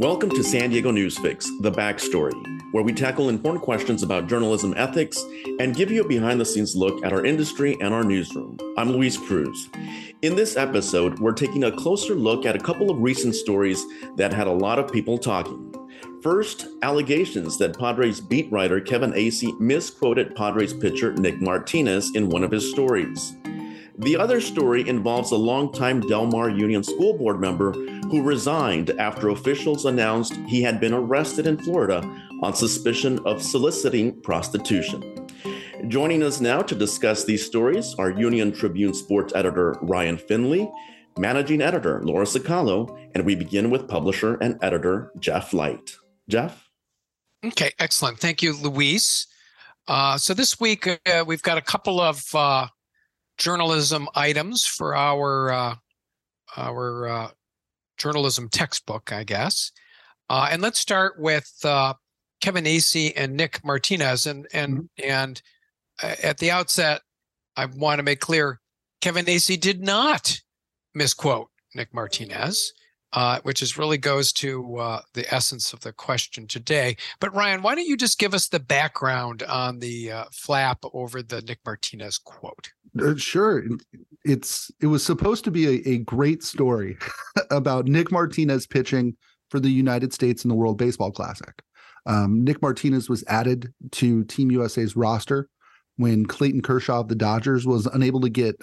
Welcome to San Diego News Fix, The Backstory, where we tackle important questions about journalism ethics and give you a behind-the-scenes look at our industry and our newsroom. I'm Luis Cruz. In this episode, we're taking a closer look at a couple of recent stories that had a lot of people talking. First, allegations that Padres beat writer Kevin Acee misquoted Padres pitcher Nick Martinez in one of his stories. The other story involves a longtime Del Mar Union school board member who resigned after officials announced he had been arrested in Florida on suspicion of soliciting prostitution. Joining us now to discuss these stories are Union Tribune sports editor Ryan Finley, managing editor Laura Cicalo, and we begin with publisher and editor Jeff Light. Jeff? Okay, excellent. Thank you, Luis. So this week we've got a couple of journalism items for our journalism textbook, I guess. And let's start with Kevin Acee and Nick Martinez. And at the outset, I want to make clear, Kevin Acee did not misquote Nick Martinez, which is really goes to the essence of the question today. But Ryan, why don't you just give us the background on the flap over the Nick Martinez quote? Sure. It was supposed to be a great story about Nick Martinez pitching for the United States in the World Baseball Classic. Nick Martinez was added to Team USA's roster when Clayton Kershaw of the Dodgers was unable to get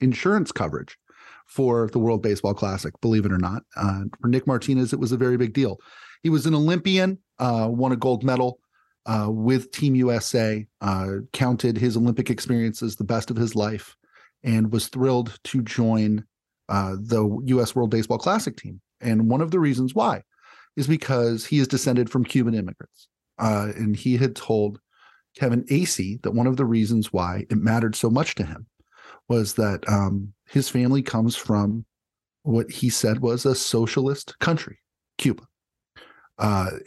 insurance coverage for the World Baseball Classic, believe it or not. For Nick Martinez, it was a very big deal. He was an Olympian, won a gold medal with Team USA, counted his Olympic experience as the best of his life, and was thrilled to join the U.S. World Baseball Classic team. And one of the reasons why is because he is descended from Cuban immigrants. And he had told Kevin Acee that one of the reasons why it mattered so much to him was that his family comes from what he said was a socialist country, Cuba.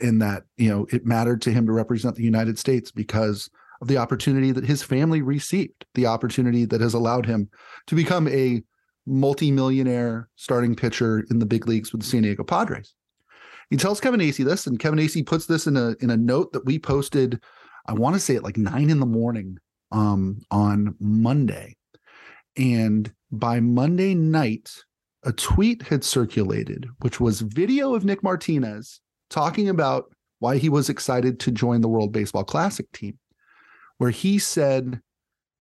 In that, it mattered to him to represent the United States because of the opportunity that his family received, the opportunity that has allowed him to become a multimillionaire starting pitcher in the big leagues with the San Diego Padres. He tells Kevin Acee this, and Kevin Acee puts this in a note that we posted, I want to say at like 9 a.m. on Monday. And by Monday night, a tweet had circulated, which was video of Nick Martinez talking about why he was excited to join the World Baseball Classic team, where he said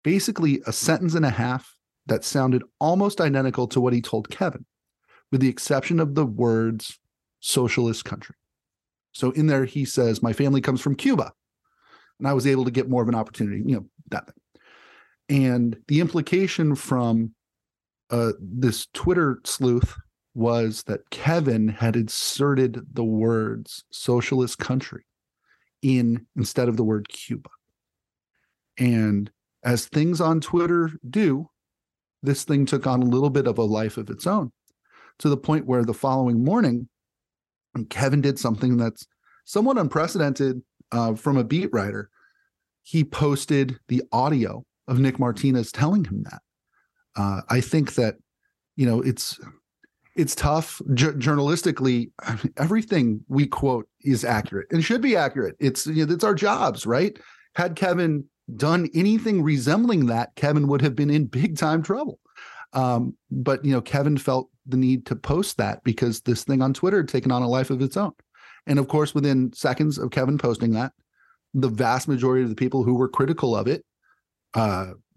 basically a sentence and a half that sounded almost identical to what he told Kevin, with the exception of the words socialist country. So in there, he says, my family comes from Cuba, and I was able to get more of an opportunity, that thing. And the implication from this Twitter sleuth was that Kevin had inserted the words socialist country instead of the word Cuba. And as things on Twitter do, this thing took on a little bit of a life of its own, to the point where the following morning, Kevin did something that's somewhat unprecedented from a beat writer. He posted the audio of Nick Martinez telling him that. I think that, it's tough. Journalistically, everything we quote is accurate and should be accurate. It's our jobs, right? Had Kevin done anything resembling that, Kevin would have been in big time trouble. But, Kevin felt the need to post that because this thing on Twitter had taken on a life of its own. And of course, within seconds of Kevin posting that, the vast majority of the people who were critical of it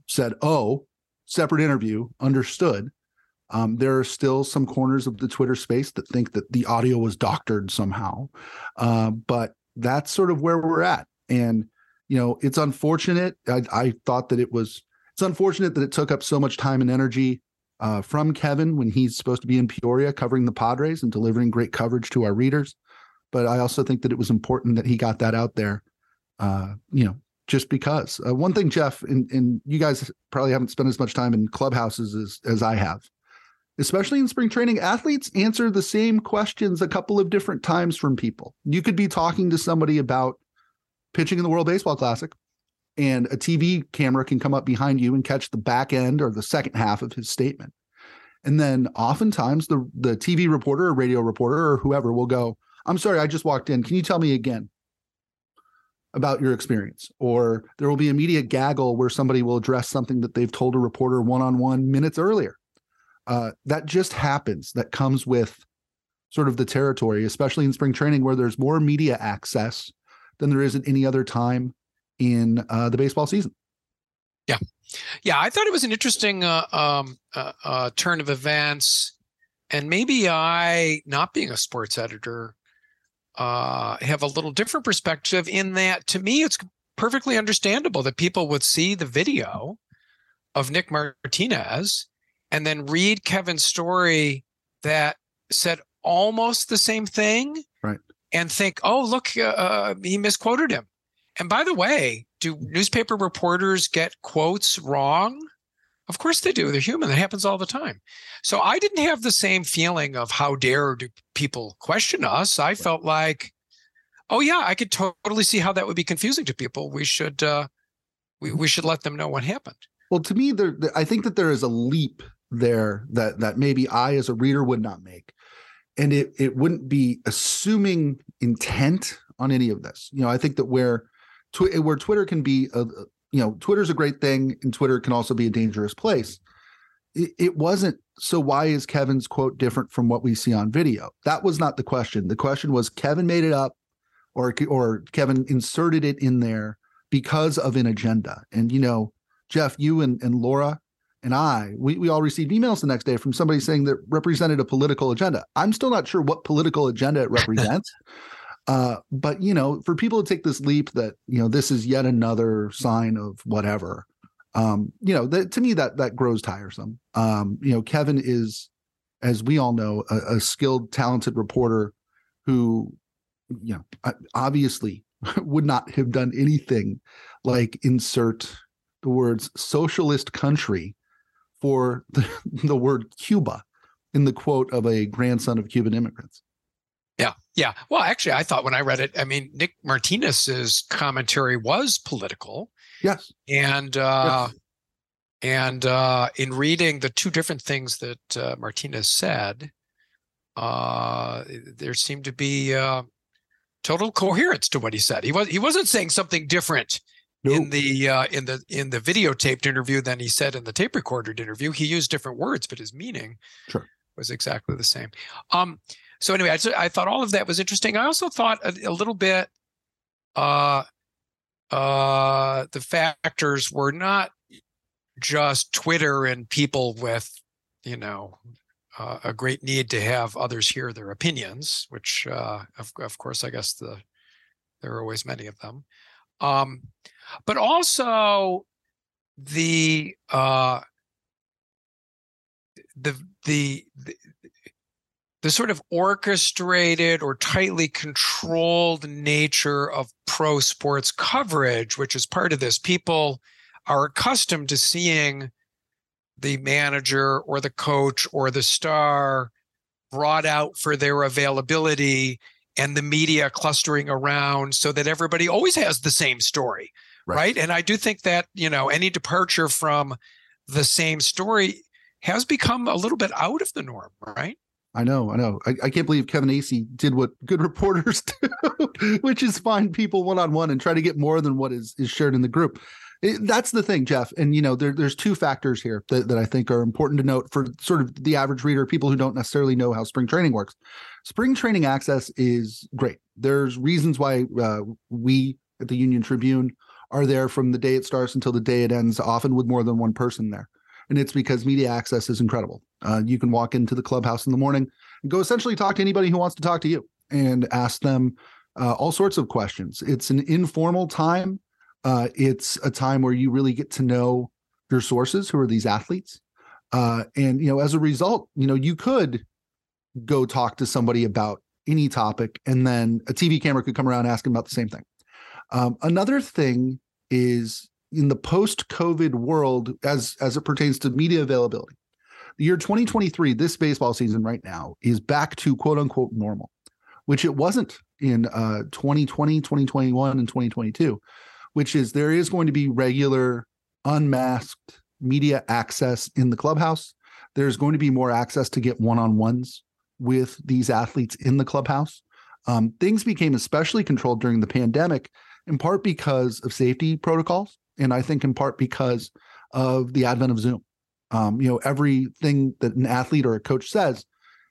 said, oh, separate interview, understood. There are still some corners of the Twitter space that think that the audio was doctored somehow. But that's sort of where we're at. And, it's unfortunate. I thought that it's unfortunate that it took up so much time and energy from Kevin when he's supposed to be in Peoria covering the Padres and delivering great coverage to our readers. But I also think that it was important that he got that out there, just because. One thing, Jeff, and you guys probably haven't spent as much time in clubhouses as I have. Especially in spring training, athletes answer the same questions a couple of different times from people. You could be talking to somebody about pitching in the World Baseball Classic, and a TV camera can come up behind you and catch the back end or the second half of his statement. And then oftentimes the TV reporter or radio reporter or whoever will go, "I'm sorry, I just walked in. Can you tell me again about your experience?" Or there will be immediate gaggle where somebody will address something that they've told a reporter one-on-one minutes earlier. That just happens. That comes with sort of the territory, especially in spring training where there's more media access than there is at any other time in the baseball season. Yeah. Yeah, I thought it was an interesting turn of events, and maybe I, not being a sports editor, have a little different perspective in that, to me, it's perfectly understandable that people would see the video of Nick Martinez and then read Kevin's story that said almost the same thing, right? And think, oh, look, he misquoted him. And by the way, do newspaper reporters get quotes wrong? Of course they do. They're human. That happens all the time. So I didn't have the same feeling of how dare do people question us. I felt like, oh yeah, I could totally see how that would be confusing to people. We should let them know what happened. Well, to me, I think that there is a leap there that maybe I as a reader would not make. And it wouldn't be assuming intent on any of this. You know, I think that where Twitter can be, Twitter's a great thing, and Twitter can also be a dangerous place. It wasn't, so why is Kevin's quote different from what we see on video? That was not the question. The question was Kevin made it up or Kevin inserted it in there because of an agenda. And, you know, Jeff, you and Laura and I, we all received emails the next day from somebody saying that represented a political agenda. I'm still not sure what political agenda it represents. But, you know, for people to take this leap that, you know, this is yet another sign of whatever, to me, that grows tiresome. Kevin is, as we all know, a skilled, talented reporter who, you know, obviously would not have done anything like insert the words socialist country for the word Cuba in the quote of a grandson of Cuban immigrants. Yeah. Well, actually, I thought when I read it, I mean, Nick Martinez's commentary was political. Yes. And in reading the two different things that Martinez said, there seemed to be total coherence to what he said. He wasn't saying something different. Nope. In the videotaped interview than he said in the tape recorded interview. He used different words, but his meaning was exactly the same. So anyway, I thought all of that was interesting. I also thought a little bit the factors were not just Twitter and people with, you know, a great need to have others hear their opinions, which, of course, I guess there are always many of them. But also the sort of orchestrated or tightly controlled nature of pro sports coverage, which is part of this. People are accustomed to seeing the manager or the coach or the star brought out for their availability and the media clustering around so that everybody always has the same story, right? And I do think that, you know, any departure from the same story has become a little bit out of the norm, right? I know. I can't believe Kevin Acee did what good reporters do, which is find people one-on-one and try to get more than what is shared in the group. That's the thing, Jeff. And, you know, there's two factors here that I think are important to note for sort of the average reader, people who don't necessarily know how spring training works. Spring training access is great. There's reasons why we at the Union Tribune are there from the day it starts until the day it ends, often with more than one person there. And it's because media access is incredible. You can walk into the clubhouse in the morning and go essentially talk to anybody who wants to talk to you and ask them all sorts of questions. It's an informal time. It's a time where you really get to know your sources, who are these athletes. And, you know, as a result, you know, you could go talk to somebody about any topic and then a TV camera could come around and ask them about the same thing. Another thing is, in the post-COVID world, as it pertains to media availability, the year 2023, this baseball season right now, is back to quote-unquote normal, which it wasn't in 2020, 2021, and 2022, which is there is going to be regular, unmasked media access in the clubhouse. There's going to be more access to get one-on-ones with these athletes in the clubhouse. Things became especially controlled during the pandemic, in part because of safety protocols, and I think in part because of the advent of Zoom. Everything that an athlete or a coach says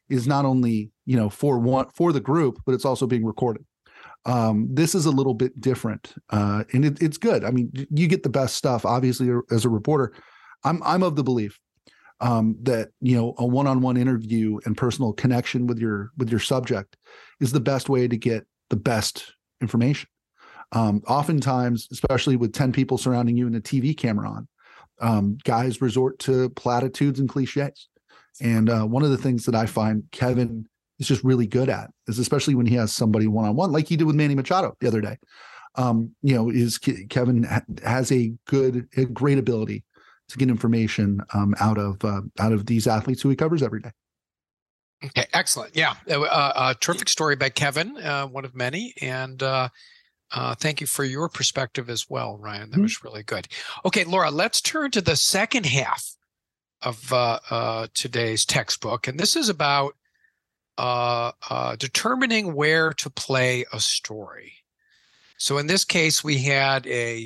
is not only, for the group, but it's also being recorded. This is a little bit different, and it's good. I mean, you get the best stuff, obviously, as a reporter. I'm of the belief that, a one-on-one interview and personal connection with your subject is the best way to get the best information. Oftentimes, especially with 10 people surrounding you and a TV camera on, guys resort to platitudes and cliches. And one of the things that I find Kevin is just really good at is, especially when he has somebody one-on-one, like he did with Manny Machado the other day, Kevin has a great ability to get information out of these athletes who he covers every day. Okay, excellent. Yeah, a terrific story by Kevin, one of many. And thank you for your perspective as well, Ryan. That was really good. Okay, Laura, let's turn to the second half of today's textbook. And this is about determining where to play a story. So in this case, we had a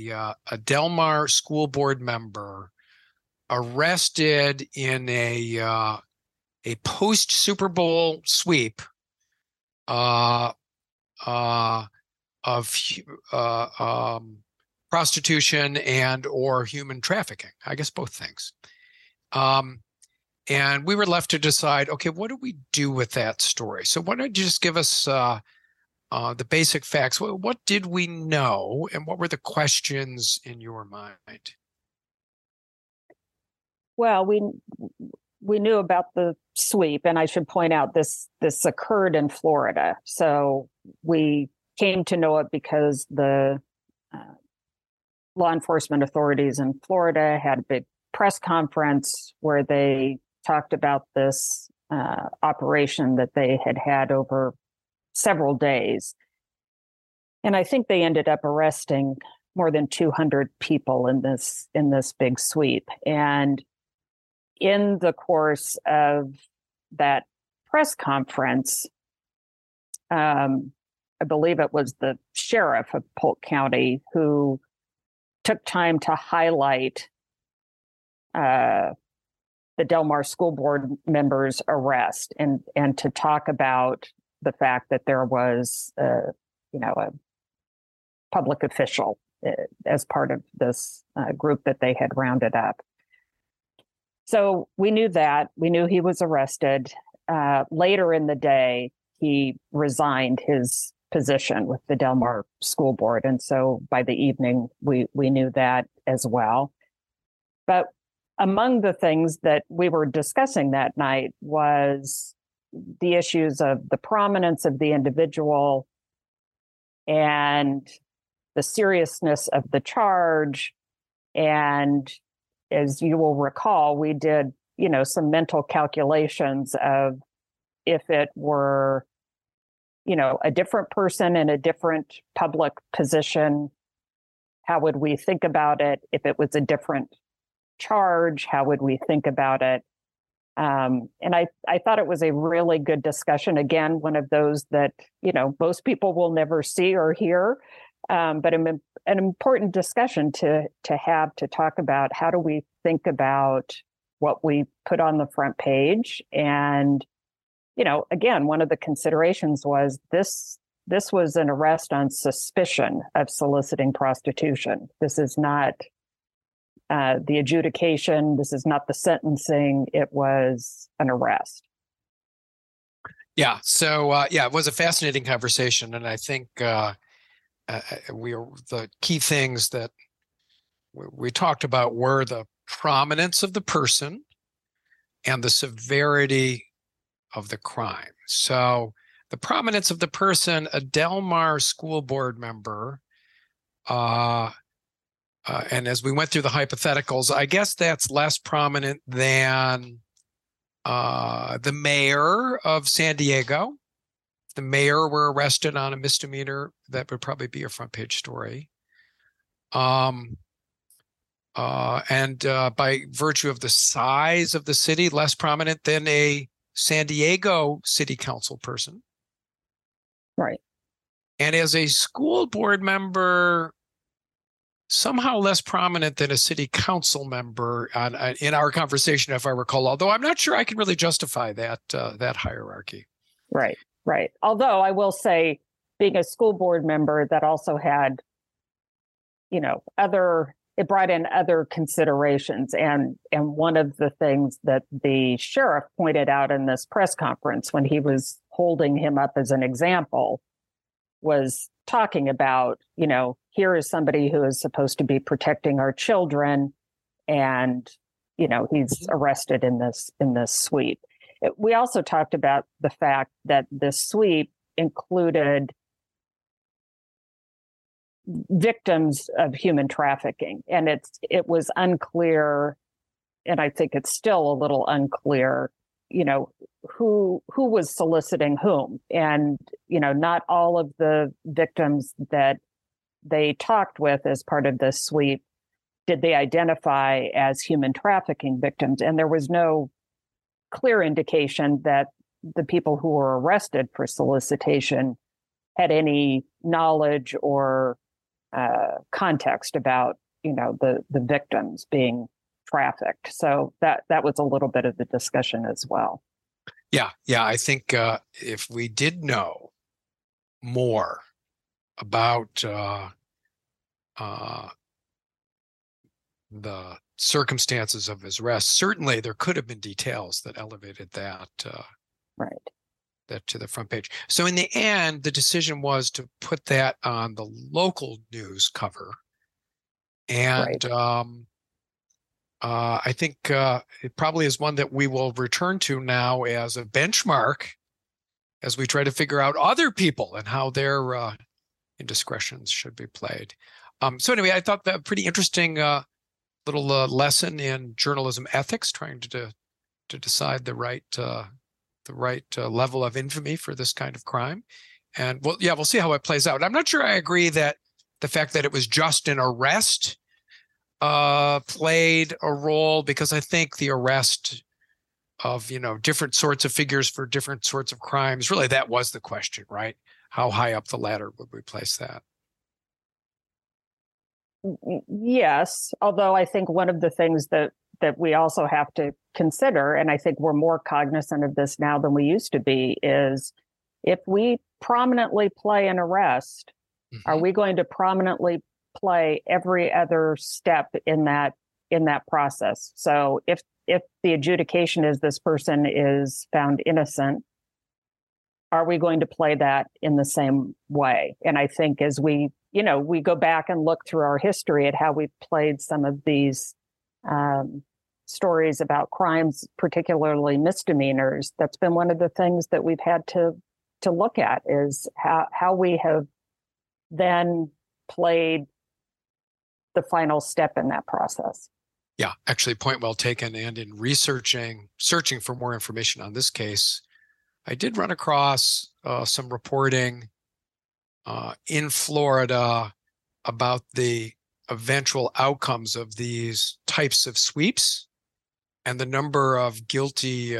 Del Mar school board member arrested in a post Super Bowl sweep of prostitution and or human trafficking. I guess both things. And we were left to decide, okay, what do we do with that story? So why don't you just give us the basic facts? What did we know, and what were the questions in your mind? Well, we knew about the sweep, and I should point out this occurred in Florida. So we came to know it because the law enforcement authorities in Florida had a big press conference where they talked about this operation that they had over several days. And I think they ended up arresting more than 200 people in this big sweep. And in the course of that press conference, I believe it was the sheriff of Polk County who took time to highlight the Del Mar school board member's arrest and to talk about the fact that there was, a public official as part of this group that they had rounded up. So we knew that. We knew he was arrested. Later in the day, he resigned his position with the Del Mar school board. And so by the evening, we knew that as well. But among the things that we were discussing that night was the issues of the prominence of the individual and the seriousness of the charge. And as you will recall, we did, some mental calculations of if it were, a different person in a different public position, how would we think about it? If it was a different charge, how would we think about it? And I thought it was a really good discussion. Again, one of those that, most people will never see or hear, but an important discussion to have, to talk about how do we think about what we put on the front page. And, again, one of the considerations was this was an arrest on suspicion of soliciting prostitution. This is not the adjudication. This is not the sentencing. It was an arrest. Yeah. So, it was a fascinating conversation. And I think the key things that we talked about were the prominence of the person and the severity of the crime. So the prominence of the person, a Del Mar school board member, and as we went through the hypotheticals, I guess that's less prominent than the mayor of San Diego. If the mayor were arrested on a misdemeanor, that would probably be a front page story. And by virtue of the size of the city, less prominent than a San Diego city council person. Right. And as a school board member, somehow less prominent than a city council member in our conversation, if I recall, although I'm not sure I can really justify that hierarchy. Right, right. Although I will say, being a school board member, that also had, it brought in other considerations. And one of the things that the sheriff pointed out in this press conference when he was holding him up as an example was talking about, here is somebody who is supposed to be protecting our children, and, he's arrested in this sweep. We also talked about the fact that this sweep included victims of human trafficking, and it was unclear, and I think it's still a little unclear, who was soliciting whom, and not all of the victims that they talked with as part of this sweep did they identify as human trafficking victims, and there was no clear indication that the people who were arrested for solicitation had any knowledge or context about, the victims being trafficked. So that was a little bit of the discussion as well. Yeah. I think if we did know more about the circumstances of his arrest, certainly there could have been details that elevated that. Right. That to the front page. So in the end, the decision was to put that on the local news cover. And right. I think it probably is one that we will return to now as a benchmark as we try to figure out other people and how their indiscretions should be played. So anyway, I thought that pretty interesting little lesson in journalism ethics, trying to decide the right level of infamy for this kind of crime. And we'll see how it plays out. I'm not sure I agree that the fact that it was just an arrest played a role, because I think the arrest of, different sorts of figures for different sorts of crimes, really that was the question, right? How high up the ladder would we place that? Yes, although I think one of the things that we also have to consider, and I think we're more cognizant of this now than we used to be, is if we prominently play an arrest, mm-hmm. Are we going to prominently play every other step in that process? So if the adjudication is this person is found innocent, are we going to play that in the same way? And I think as we go back and look through our history at how we played some of these stories about crimes, particularly misdemeanors, that's been one of the things that we've had to look at, is how we have then played the final step in that process. Yeah, actually, point well taken. And in searching for more information on this case, I did run across some reporting in Florida about the eventual outcomes of these types of sweeps and the number of guilty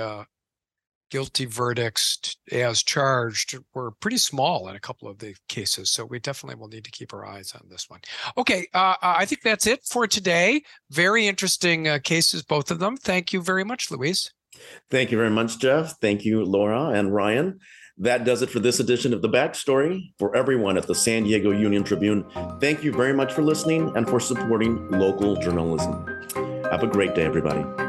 verdicts as charged were pretty small in a couple of the cases. So we definitely will need to keep our eyes on this one. Okay, I think that's it for today. Very interesting cases, both of them. Thank you very much, Louise. Thank you very much, Jeff. Thank you, Laura and Ryan. That does it for this edition of The Backstory. For everyone at the San Diego Union Tribune, thank you very much for listening and for supporting local journalism. Have a great day, everybody.